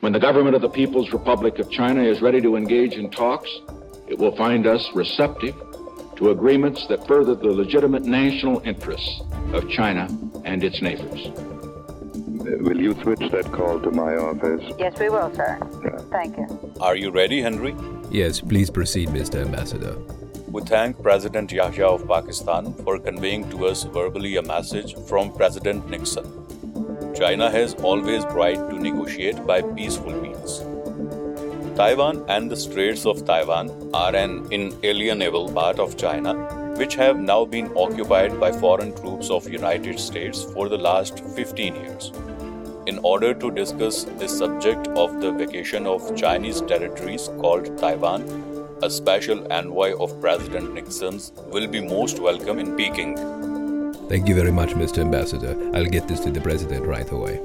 When the government of the People's Republic of China is ready to engage in talks, it will find us receptive to agreements that further the legitimate national interests of China and its neighbors. Will you switch that call to my office? Yes, we will, sir. Yeah. Thank you. Are you ready, Henry? Yes, please proceed, Mr. Ambassador. We thank President Yahya of Pakistan for conveying to us verbally a message from President Nixon. China has always tried to negotiate by peaceful means. Taiwan and the Straits of Taiwan are an inalienable part of China, which have now been occupied by foreign troops of United States for the last 15 years. In order to discuss the subject of the vacation of Chinese territories called Taiwan, a special envoy of President Nixon's will be most welcome in Peking. Thank you very much, Mr. Ambassador. I'll get this to the President right away.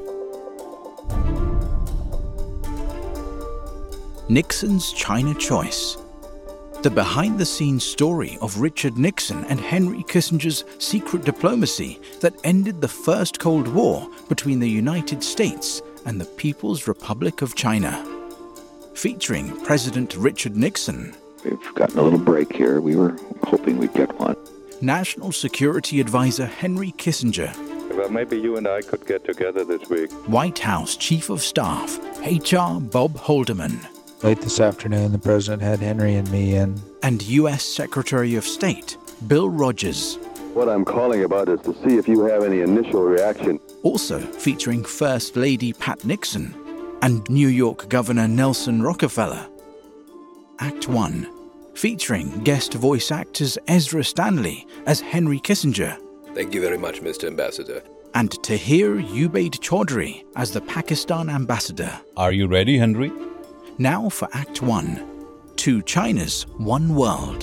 Nixon's China Choice. The behind-the-scenes story of Richard Nixon and Henry Kissinger's secret diplomacy that ended the first Cold War between the United States and the People's Republic of China. Featuring President Richard Nixon. We've gotten a little break here. We were hoping we'd get one. National Security Advisor Henry Kissinger. Well, maybe you and I could get together this week. White House Chief of Staff H.R. Bob Haldeman. Late this afternoon, the President had Henry and me in. And U.S. Secretary of State Bill Rogers. What I'm calling about is to see if you have any initial reaction. Also featuring First Lady Pat Nixon and New York Governor Nelson Rockefeller. Act 1. Featuring guest voice actors Ezra Stanley as Henry Kissinger. Thank you very much, Mr. Ambassador. And Tahir Ubaid Chaudhry as the Pakistan ambassador. Are you ready, Henry? Now for Act 1. Two Chinas, One World.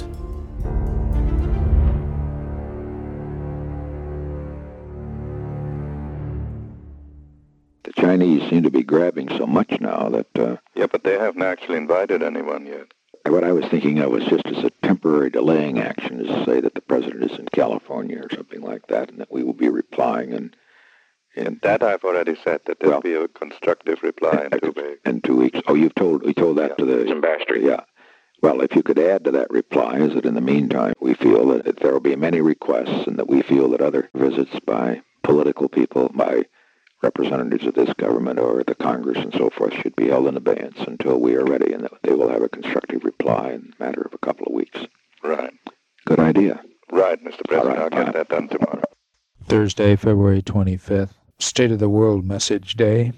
The Chinese seem to be grabbing so much now that... Yeah, but they haven't actually invited anyone yet. What I was thinking of was just as a temporary delaying action, is to say that the president is in California or something like that, and that we will be replying. And that I've already said, that there will be a constructive reply in 2 weeks. In 2 weeks. Oh, you told that to the ambassador. Yeah. Well, if you could add to that reply, is that in the meantime, we feel that there will be many requests, and that we feel that other visits by political people, by representatives of this government or the Congress and so forth, should be held in abeyance until we are ready, and they will have a constructive reply in a matter of a couple of weeks. Right. Good idea. Right, Mr. President. Right, I'll get that done tomorrow. Thursday, February 25th, State of the World Message Day.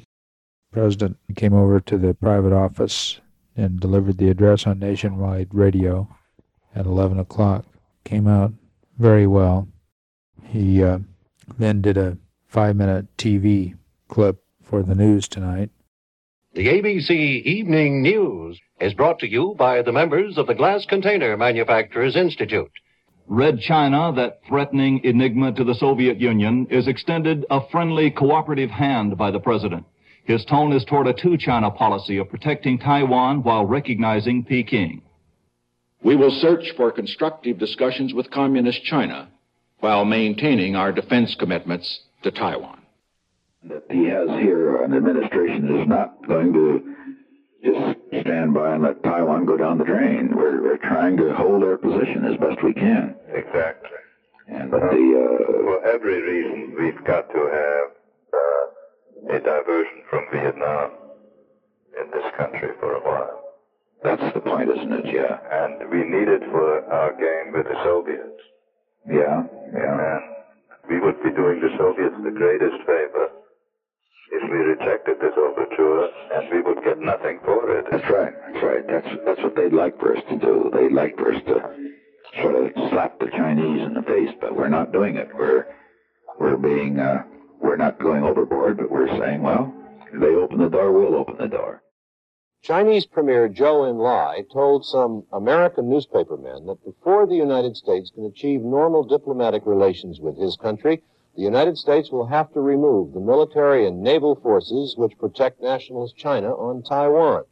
The President came over to the private office and delivered the address on nationwide radio at 11 o'clock. Came out very well. He then did a 5-minute TV clip for the news tonight. The ABC Evening News is brought to you by the members of the Glass Container Manufacturers Institute. Red China, that threatening enigma to the Soviet Union, is extended a friendly cooperative hand by the president. His tone is toward a two-China policy of protecting Taiwan while recognizing Peking. We will search for constructive discussions with Communist China while maintaining our defense commitments to Taiwan. That he has here an administration that is not going to just stand by and let Taiwan go down the drain. We're trying to hold our position as best we can. Exactly. For every reason, we've got to have a diversion from Vietnam in this country for a while. That's the point, isn't it? Yeah. And we need it for our game with the Soviets. Yeah, yeah. And we would be doing the Soviets the greatest favor if we rejected this overture, and we would get nothing for it. That's right. That's right. That's what they'd like for us to do. They'd like for us to sort of slap the Chinese in the face, but we're not doing it. We're not going overboard, but we're saying, well, if they open the door, we'll open the door. Chinese Premier Zhou Enlai told some American newspapermen that before the United States can achieve normal diplomatic relations with his country, the United States will have to remove the military and naval forces which protect nationalist China on Taiwan.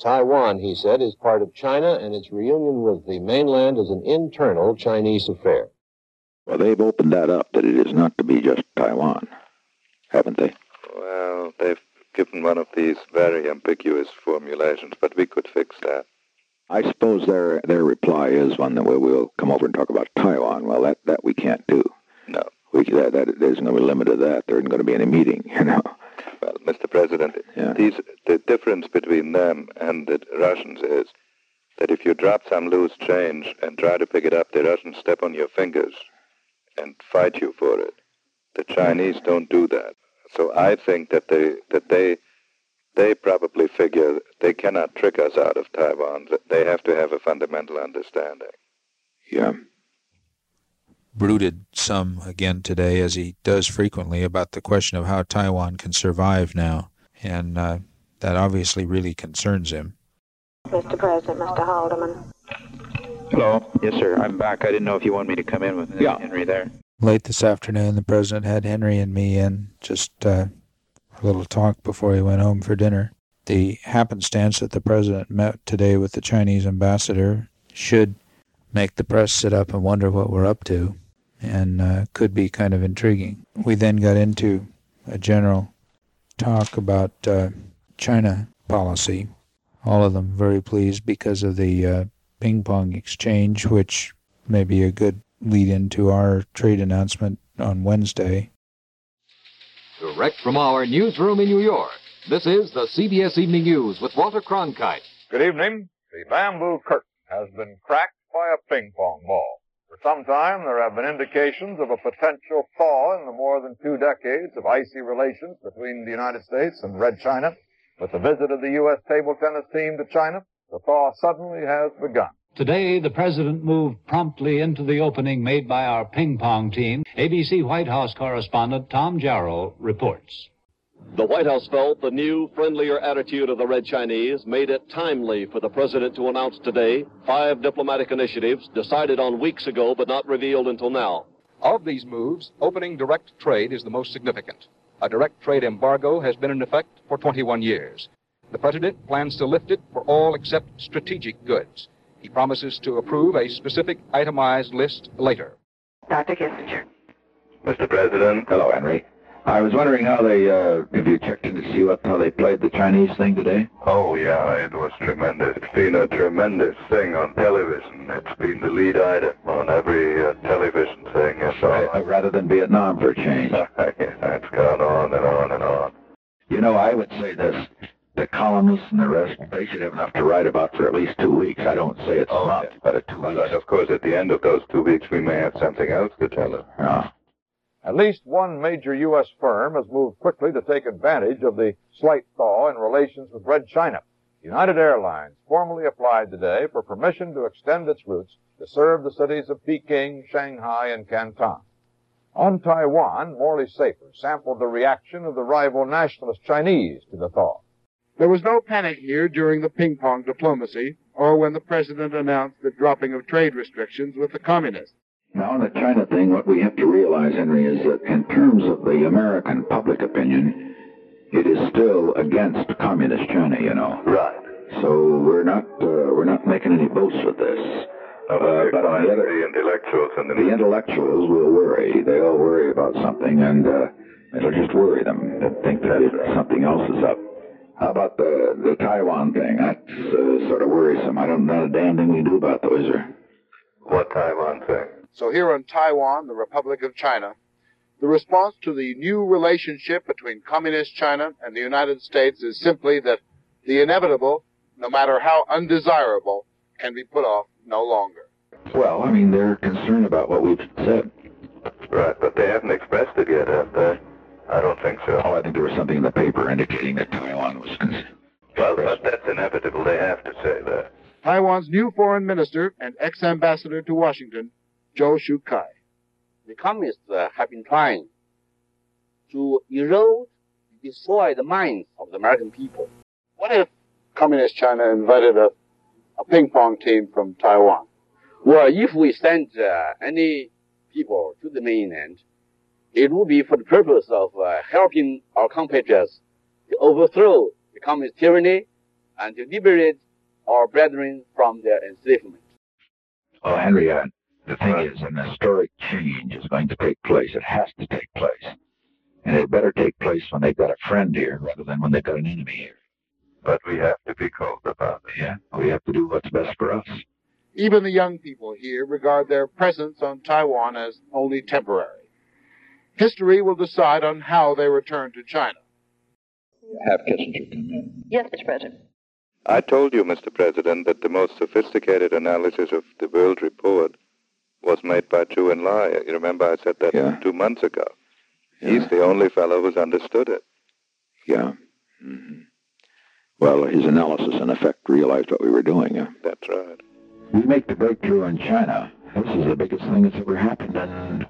Taiwan, he said, is part of China, and its reunion with the mainland is an internal Chinese affair. Well, they've opened that up, that it is not to be just Taiwan, haven't they? Well, they've given one of these very ambiguous formulations, but we could fix that. I suppose their reply is one that we'll come over and talk about Taiwan. Well, that we can't do. No. That there's no limit to that. There isn't going to be any meeting, you know. Well, Mr. President, the difference between them and the Russians is that if you drop some loose change and try to pick it up, the Russians step on your fingers and fight you for it. The Chinese don't do that. So I think that they probably figure they cannot trick us out of Taiwan. They have to have a fundamental understanding. Yeah. Brooded some again today, as he does frequently, about the question of how Taiwan can survive now. And that obviously really concerns him. Mr. President, Mr. Haldeman. Hello. Yes, sir. I'm back. I didn't know if you wanted me to come in with Henry there. Late this afternoon, the President had Henry and me in, just a little talk before he went home for dinner. The happenstance that the President met today with the Chinese ambassador should make the press sit up and wonder what we're up to, and could be kind of intriguing. We then got into a general talk about China policy, all of them very pleased because of the ping-pong exchange, which may be a good lead into our trade announcement on Wednesday. Direct from our newsroom in New York, this is the CBS Evening News with Walter Cronkite. Good evening. The bamboo curtain has been cracked by a ping-pong ball. For some time, there have been indications of a potential thaw in the more than 2 decades of icy relations between the United States and Red China. With the visit of the U.S. table tennis team to China, the thaw suddenly has begun. Today, the President moved promptly into the opening made by our ping-pong team. ABC White House correspondent Tom Jarrow reports. The White House felt the new, friendlier attitude of the Red Chinese made it timely for the President to announce today 5 diplomatic initiatives decided on weeks ago but not revealed until now. Of these moves, opening direct trade is the most significant. A direct trade embargo has been in effect for 21 years. The President plans to lift it for all except strategic goods. He promises to approve a specific itemized list later. Dr. Kissinger. Mr. President. Hello, Henry. I was wondering how they, if you checked in to see how they played the Chinese thing today? Oh, yeah, it was tremendous. It's been a tremendous thing on television. It's been the lead item on every television thing. Rather than Vietnam for a change. Yeah, it's gone on and on and on. You know, I would say this. The columnists and the rest, they should have enough to write about for at least 2 weeks. I don't say it's a lot, but 2 weeks. But of course, at the end of those 2 weeks, we may have something else to tell us. At least one major U.S. firm has moved quickly to take advantage of the slight thaw in relations with Red China. United Airlines formally applied today for permission to extend its routes to serve the cities of Peking, Shanghai, and Canton. On Taiwan, Morley Safer sampled the reaction of the rival nationalist Chinese to the thaw. There was no panic here during the ping-pong diplomacy or when the President announced the dropping of trade restrictions with the communists. Now, on the China thing, what we have to realize, Henry, is that in terms of the American public opinion, it is still against communist China, you know. Right. So we're not making any boasts with this. But on the other, the intellectuals will worry. They'll worry about something, and it'll just worry them. They'll think that something else is up. How about the Taiwan thing? That's sort of worrisome. I don't know a damn thing we do about those. What Taiwan thing? So here in Taiwan, the Republic of China, the response to the new relationship between Communist China and the United States is simply that the inevitable, no matter how undesirable, can be put off no longer. Well, I mean, they're concerned about what we've said. Right, but they haven't expressed it yet, have they? I don't think so. Oh, I think there was something in the paper indicating that Taiwan was concerned. Well, but that's inevitable. They have to say that. Taiwan's new foreign minister and ex-ambassador to Washington, Joe Shu Kai. The communists have been trying to erode, destroy the minds of the American people. What if Communist China invited a ping-pong team from Taiwan? Well, if we send any people to the mainland, it would be for the purpose of helping our compatriots to overthrow the communist tyranny and to liberate our brethren from their enslavement. Well, Henry, the thing is, an historic change is going to take place. It has to take place. And it better take place when they've got a friend here rather than when they've got an enemy here. But we have to be cold about it. Yeah, we have to do what's best for us. Even the young people here regard their presence on Taiwan as only temporary. History will decide on how they return to China. Have Kissinger come in. Yes, Mr. President. I told you, Mr. President, that the most sophisticated analysis of the World Report was made by Zhou Enlai. You remember I said that 2 months ago. Yeah. He's the only fellow who's understood it. Yeah. Mm-hmm. Well, his analysis, in effect, realized what we were doing. That's right. We make the breakthrough in China. This is the biggest thing that's ever happened in,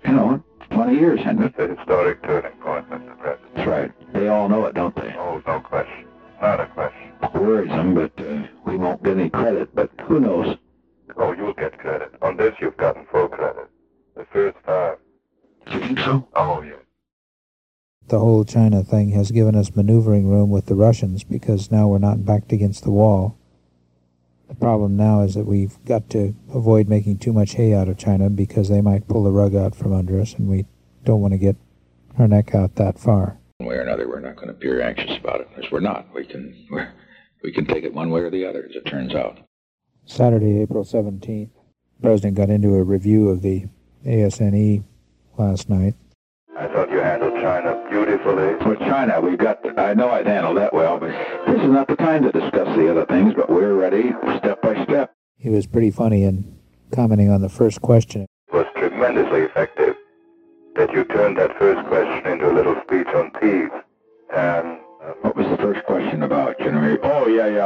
20 years, Henry. It's a historic turning point, Mr. President. That's right. They all know it, don't they? Oh, no question. Not a question. Worries them, but we won't get any credit, but who knows? Oh, you'll get credit. On this, you've gotten full credit. The first time. You think so? Oh, yeah. The whole China thing has given us maneuvering room with the Russians because now we're not backed against the wall. The problem now is that we've got to avoid making too much hay out of China because they might pull the rug out from under us and we don't want to get our neck out that far. One way or another, we're not going to appear anxious about it, because we're not. We can take it one way or the other, as it turns out. Saturday, April 17th, the President got into a review of the ASNE last night. I thought you handled China beautifully. For China, we've got... I know I'd handle that well, but this is not the time to discuss the other things, but we're ready step by step. He was pretty funny in commenting on the first question. It was tremendously effective that you turned that first question into a little speech on peace. And what was the first question about, Henry? Oh,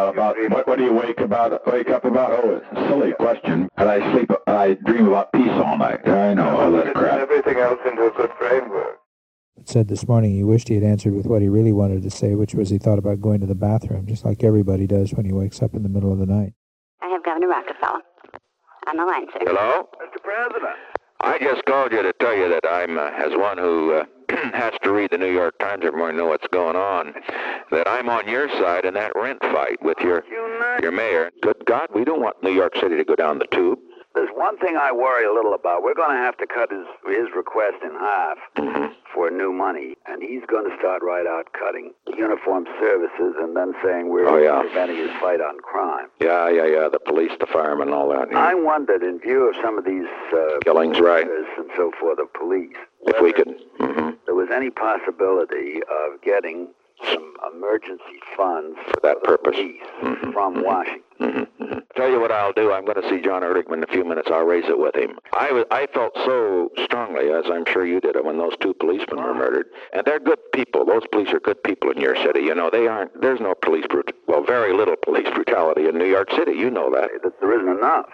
about what do you wake up about? Oh, it's a silly question. And I dream about peace all night. I know all that crap. Everything else into a good framework. It said this morning he wished he had answered with what he really wanted to say, which was he thought about going to the bathroom, just like everybody does when he wakes up in the middle of the night. I have Governor Rockefeller on the line, sir. Hello? Mr. President. I just called you to tell you that I'm, as one who has to read the New York Times every morning to know what's going on, that I'm on your side in that rent fight with your mayor. Good God, we don't want New York City to go down the tube. There's one thing I worry a little about. We're going to have to cut his request in half for new money, and he's going to start right out cutting uniformed services and then saying we're preventing his fight on crime. Yeah, the police, the firemen, and all that. Yeah. I wondered, in view of some of these... killings, right. ...and so forth, the police. If we could... Mm-hmm. There was any possibility of getting some emergency funds for that purpose from Washington. Mm-hmm. Tell you what I'll do. I'm going to see John Erlichman in a few minutes. I'll raise it with him. I felt so strongly, as I'm sure you did, when those two policemen were murdered. And they're good people. Those police are good people in your city. You know, they aren't. There's no police very little police brutality in New York City. You know that. There isn't enough.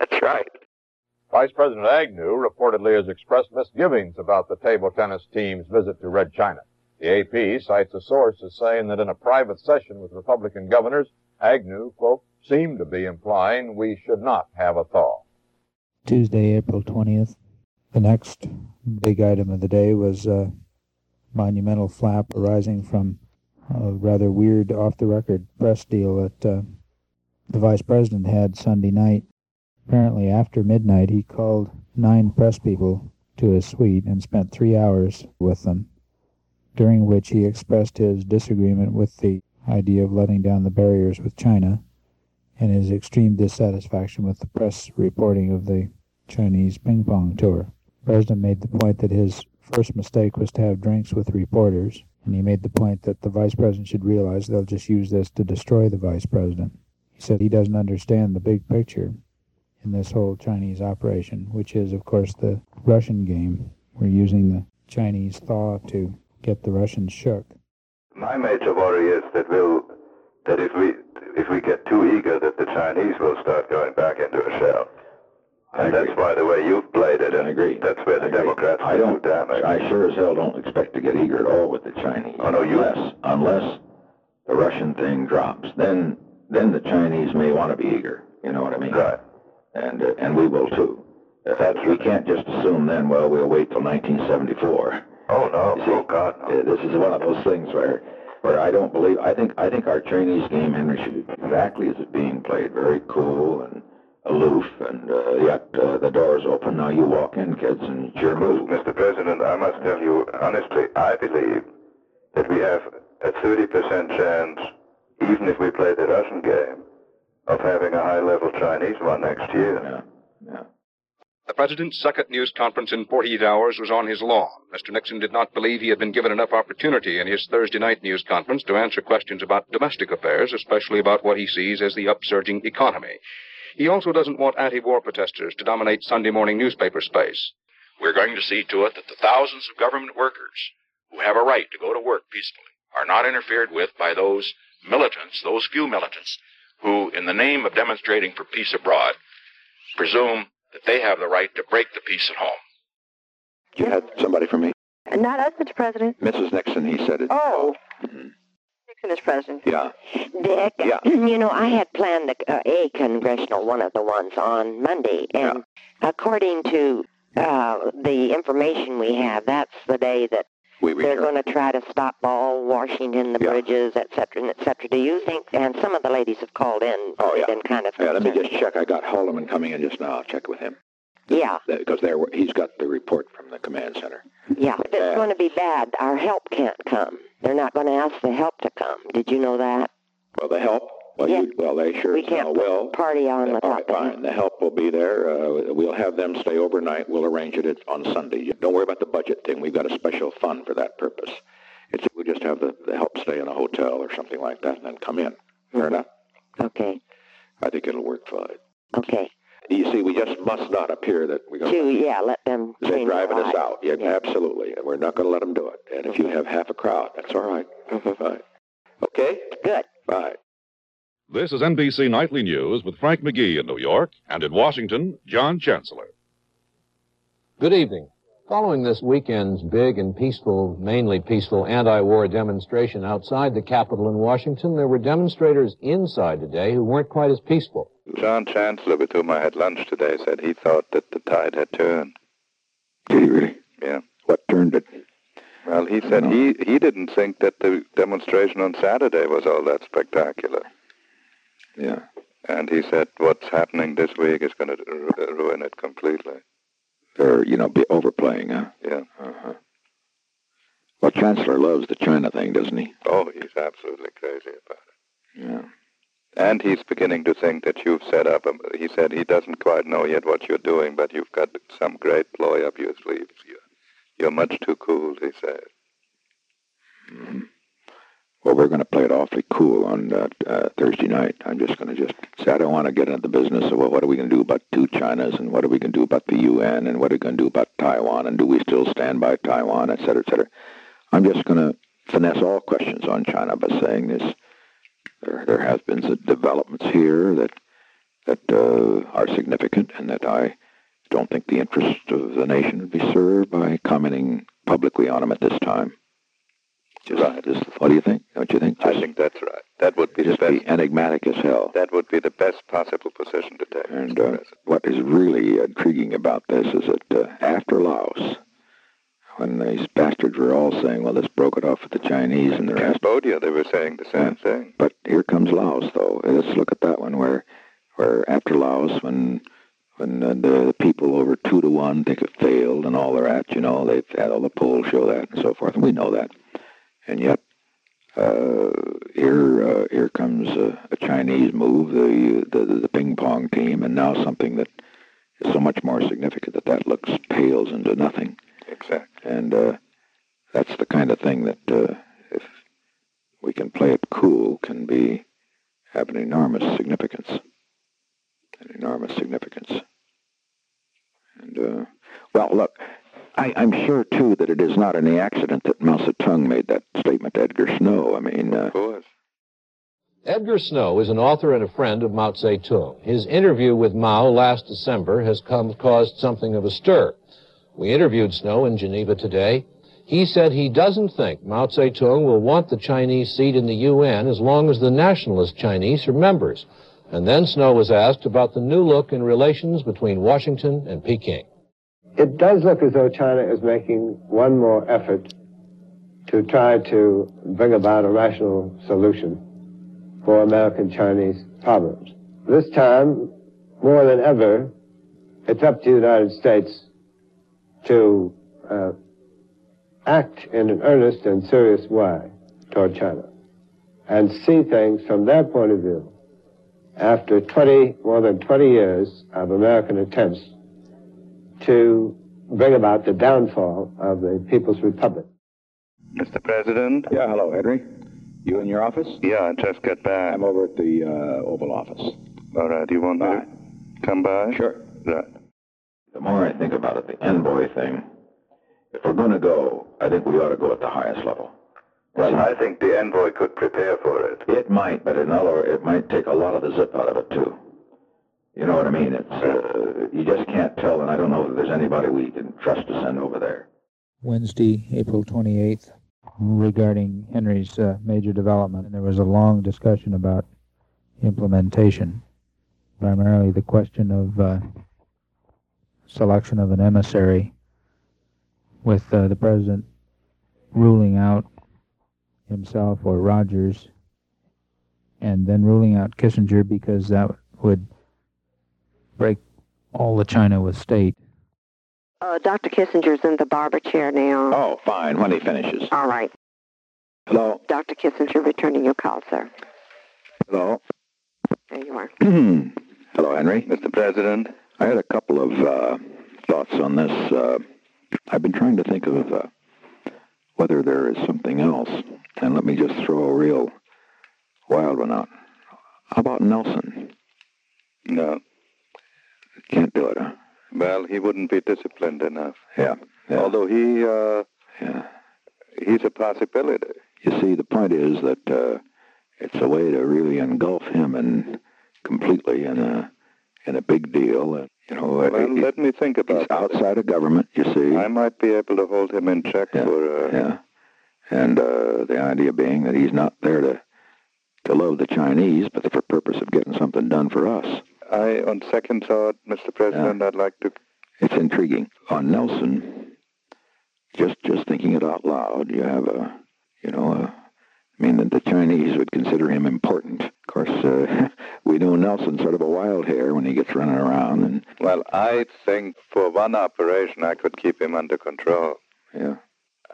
That's right. Vice President Agnew reportedly has expressed misgivings about the table tennis team's visit to Red China. The AP cites a source as saying that in a private session with Republican governors, Agnew, quote, seemed to be implying we should not have a thaw. Tuesday, April 20th. The next big item of the day was a monumental flap arising from a rather weird off-the-record press deal that the Vice President had Sunday night. Apparently, after midnight, he called 9 press people to his suite and spent 3 hours with them, during which he expressed his disagreement with the idea of letting down the barriers with China and his extreme dissatisfaction with the press reporting of the Chinese ping-pong tour. The President made the point that his first mistake was to have drinks with reporters, and he made the point that the Vice President should realize they'll just use this to destroy the Vice President. He said he doesn't understand the big picture in this whole Chinese operation, which is, of course, the Russian game. We're using the Chinese thaw to get the Russians shook. My major worry is that if we get too eager, that the Chinese will start going back into a shell. And that's by the way you've played it. And I agree. That's where the Democrats do damage. I sure as hell don't expect to get eager at all with the Chinese. Oh, no, unless the Russian thing drops, then the Chinese may want to be eager. You know what I mean? Right. And we will too. We can't just assume then. Well, we'll wait till 1974. Oh, no. See, oh, God, no. This is one of those things where I don't believe... I think our Chinese game, Henry, should be exactly as it's being played. Very cool and aloof, and yet the door's open. Now you walk in, kids, and you're loose. Mr. President, I must tell you, honestly, I believe that we have a 30% chance, even if we play the Russian game, of having a high-level Chinese one next year. Yeah, yeah. The president's second news conference in 48 hours was on his lawn. Mr. Nixon did not believe he had been given enough opportunity in his Thursday night news conference to answer questions about domestic affairs, especially about what he sees as the upsurging economy. He also doesn't want anti-war protesters to dominate Sunday morning newspaper space. We're going to see to it that the thousands of government workers who have a right to go to work peacefully are not interfered with by those militants, those few militants, who, in the name of demonstrating for peace abroad, presume that they have the right to break the peace at home. You had somebody for me? Not us, Mr. President. Mrs. Nixon, he said it. Oh. Mm-hmm. Nixon is president. Yeah. Dick, yeah. You know, I had planned a congressional, one of the ones, on Monday. And yeah. According to the information we have, that's the day that they're going to try to stop all Washington, the yeah. bridges, et cetera, and et cetera. Do you think, and some of the ladies have called in, oh, yeah. been kind of concerned. Yeah, let me just check. I got Haldeman coming in just now. I'll check with him. Yeah. Because he's got the report from the command center. Yeah, but it's going to be bad. Our help can't come. They're not going to ask the help to come. Did you know that? Well, the help? Well, yeah. Well, they sure we can't will. Party on the top. All right, fine. The help will be there. We'll have them stay overnight. We'll arrange it on Sunday. Don't worry about the budget thing. We've got a special fund for that purpose. We'll just have the help stay in a hotel or something like that and then come in. Fair enough? Okay. I think it'll work fine. Okay. You see, we just must not appear that we're going to... Yeah, let them... They're driving us out. Yeah, yeah. Absolutely. And we're not going to let them do it. And if you have half a crowd, that's all right. Fine. Okay? Good. Bye. This is NBC Nightly News with Frank McGee in New York, and in Washington, John Chancellor. Good evening. Following this weekend's big and peaceful, mainly peaceful, anti-war demonstration outside the Capitol in Washington, there were demonstrators inside today who weren't quite as peaceful. John Chancellor, with whom I had lunch today, said he thought that the tide had turned. Did he really? Yeah. What turned it? Well, he said he didn't think that the demonstration on Saturday was all that spectacular. Yeah. And he said what's happening this week is going to ruin it completely. They're, you know, be overplaying, huh? Yeah. Uh-huh. Well, Chancellor loves the China thing, doesn't he? Oh, he's absolutely crazy about it. Yeah. And he's beginning to think that you've set up he said he doesn't quite know yet what you're doing, but you've got some great ploy up your sleeves. You're much too cool, he said. Mm-hmm. Well, we're going to play it awfully cool on Thursday night. I'm just going to say I don't want to get into the business of, well, what are we going to do about two Chinas, and what are we going to do about the UN, and what are we going to do about Taiwan, and do we still stand by Taiwan, et cetera, et cetera. I'm just going to finesse all questions on China by saying this. There has been some developments here that are significant, and that I don't think the interest of the nation would be served by commenting publicly on them at this time. Just, what do you think? Don't you think? I think that's right. That would be be enigmatic as hell. That would be the best possible position to take. And what is really intriguing about this is that after Laos, when these bastards were all saying, well, let's broke it off with the Chinese and the rest. Cambodia, they were saying the same thing. But here comes Laos, though. Let's look at that one where after Laos, when the people over 2 to 1 think it failed and all that, you know, they've had all the polls show that and so forth, and we know that. And yet, here comes a Chinese move, the ping-pong team, and now something that is so much more significant that looks pales into nothing. Exactly. And that's the kind of thing that, if we can play it cool, can have an enormous significance. An enormous significance. And, well, look... I'm sure, too, that it is not any accident that Mao Zedong made that statement to Edgar Snow. I mean... Of course. Edgar Snow is an author and a friend of Mao Zedong. His interview with Mao last December has caused something of a stir. We interviewed Snow in Geneva today. He said he doesn't think Mao Zedong will want the Chinese seat in the UN as long as the nationalist Chinese are members. And then Snow was asked about the new look in relations between Washington and Peking. It does look as though China is making one more effort to try to bring about a rational solution for American-Chinese problems. This time, more than ever, it's up to the United States to act in an earnest and serious way toward China and see things from their point of view after more than 20 years of American attempts to bring about the downfall of the People's Republic. Mr. President? Yeah, hello, Henry. You in your office? Yeah, I just got back. I'm over at the Oval Office. All right, do you want me to come by? Sure. Right. The more I think about it, the envoy thing, if we're going to go, I think we ought to go at the highest level. Well, I think the envoy could prepare for it. It might, but it might take a lot of the zip out of it, too. You know what I mean? It's you just can't tell, and I don't know if there's anybody we can trust to send over there. Wednesday, April 28th, regarding Henry's major development, and there was a long discussion about implementation, primarily the question of selection of an emissary, with the president ruling out himself or Rogers, and then ruling out Kissinger because that would break all the China with state. Dr. Kissinger's in the barber chair now. Oh, fine, when he finishes. All right. Hello? Dr. Kissinger returning your call, sir. Hello? There you are. Hello, Henry. Mr. President? I had a couple of thoughts on this. I've been trying to think of whether there is something else. And let me just throw a real wild one out. How about Nelson? No. Can't do it, huh? Well, he wouldn't be disciplined enough. Yeah. Although he's a possibility. You see, the point is that it's a way to really engulf him and completely in a big deal. And, you know, let me think about it. Outside of government, you see. I might be able to hold him in check for... And the idea being that he's not there to load the Chinese, but for the purpose of getting something done for us. On second thought, Mr. President, I'd like to... It's intriguing. On Nelson, just thinking it out loud, you have I mean, the Chinese would consider him important. Of course, we know Nelson's sort of a wild hare when he gets running around. And well, I think for one operation, I could keep him under control. Yeah.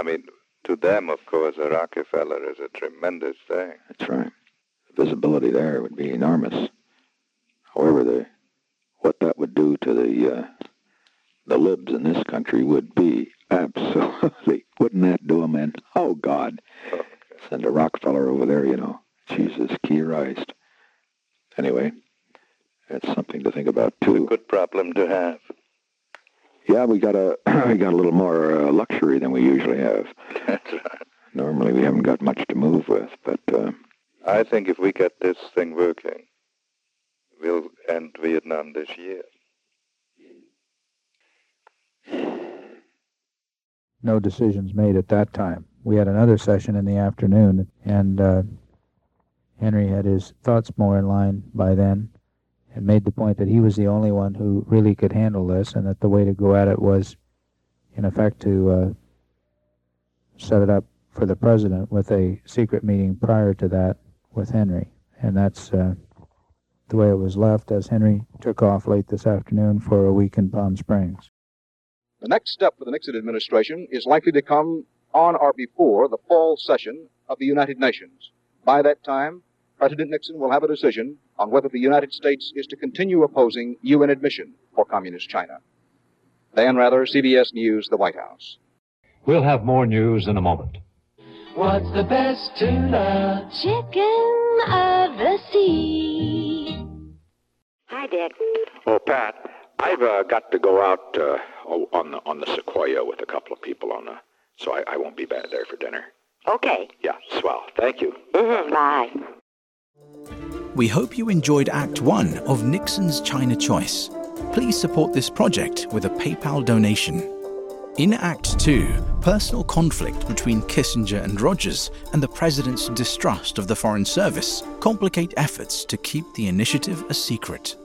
I mean, to them, of course, a Rockefeller is a tremendous thing. That's right. The visibility there would be enormous. However, what that would do to the libs in this country would be absolutely... Wouldn't that do them in? Oh, God. Okay. Send a Rockefeller over there, you know. Jesus, key Christ. Anyway, that's something to think about, too. A good problem to have. Yeah, we got a little more luxury than we usually have. That's right. Normally we haven't got much to move with, but... I think if we get this thing working, we'll end Vietnam this year. No decisions made at that time. We had another session in the afternoon, and Henry had his thoughts more in line by then and made the point that he was the only one who really could handle this and that the way to go at it was, in effect, to set it up for the president with a secret meeting prior to that with Henry. And that's... the way it was left as Henry took off late this afternoon for a week in Palm Springs. The next step for the Nixon administration is likely to come on or before the fall session of the United Nations. By that time, President Nixon will have a decision on whether the United States is to continue opposing UN admission for Communist China. Dan Rather, CBS News, the White House. We'll have more news in a moment. What's the best tuna? Chicken of the sea. Hi, Dick. Oh, Pat, I've got to go out on the Sequoia with a couple of people so I won't be back there for dinner. Okay. Yeah, swell. Thank you. Mm-hmm. Bye. We hope you enjoyed Act 1 of Nixon's China Choice. Please support this project with a PayPal donation. In Act 2, personal conflict between Kissinger and Rogers and the president's distrust of the Foreign Service complicate efforts to keep the initiative a secret.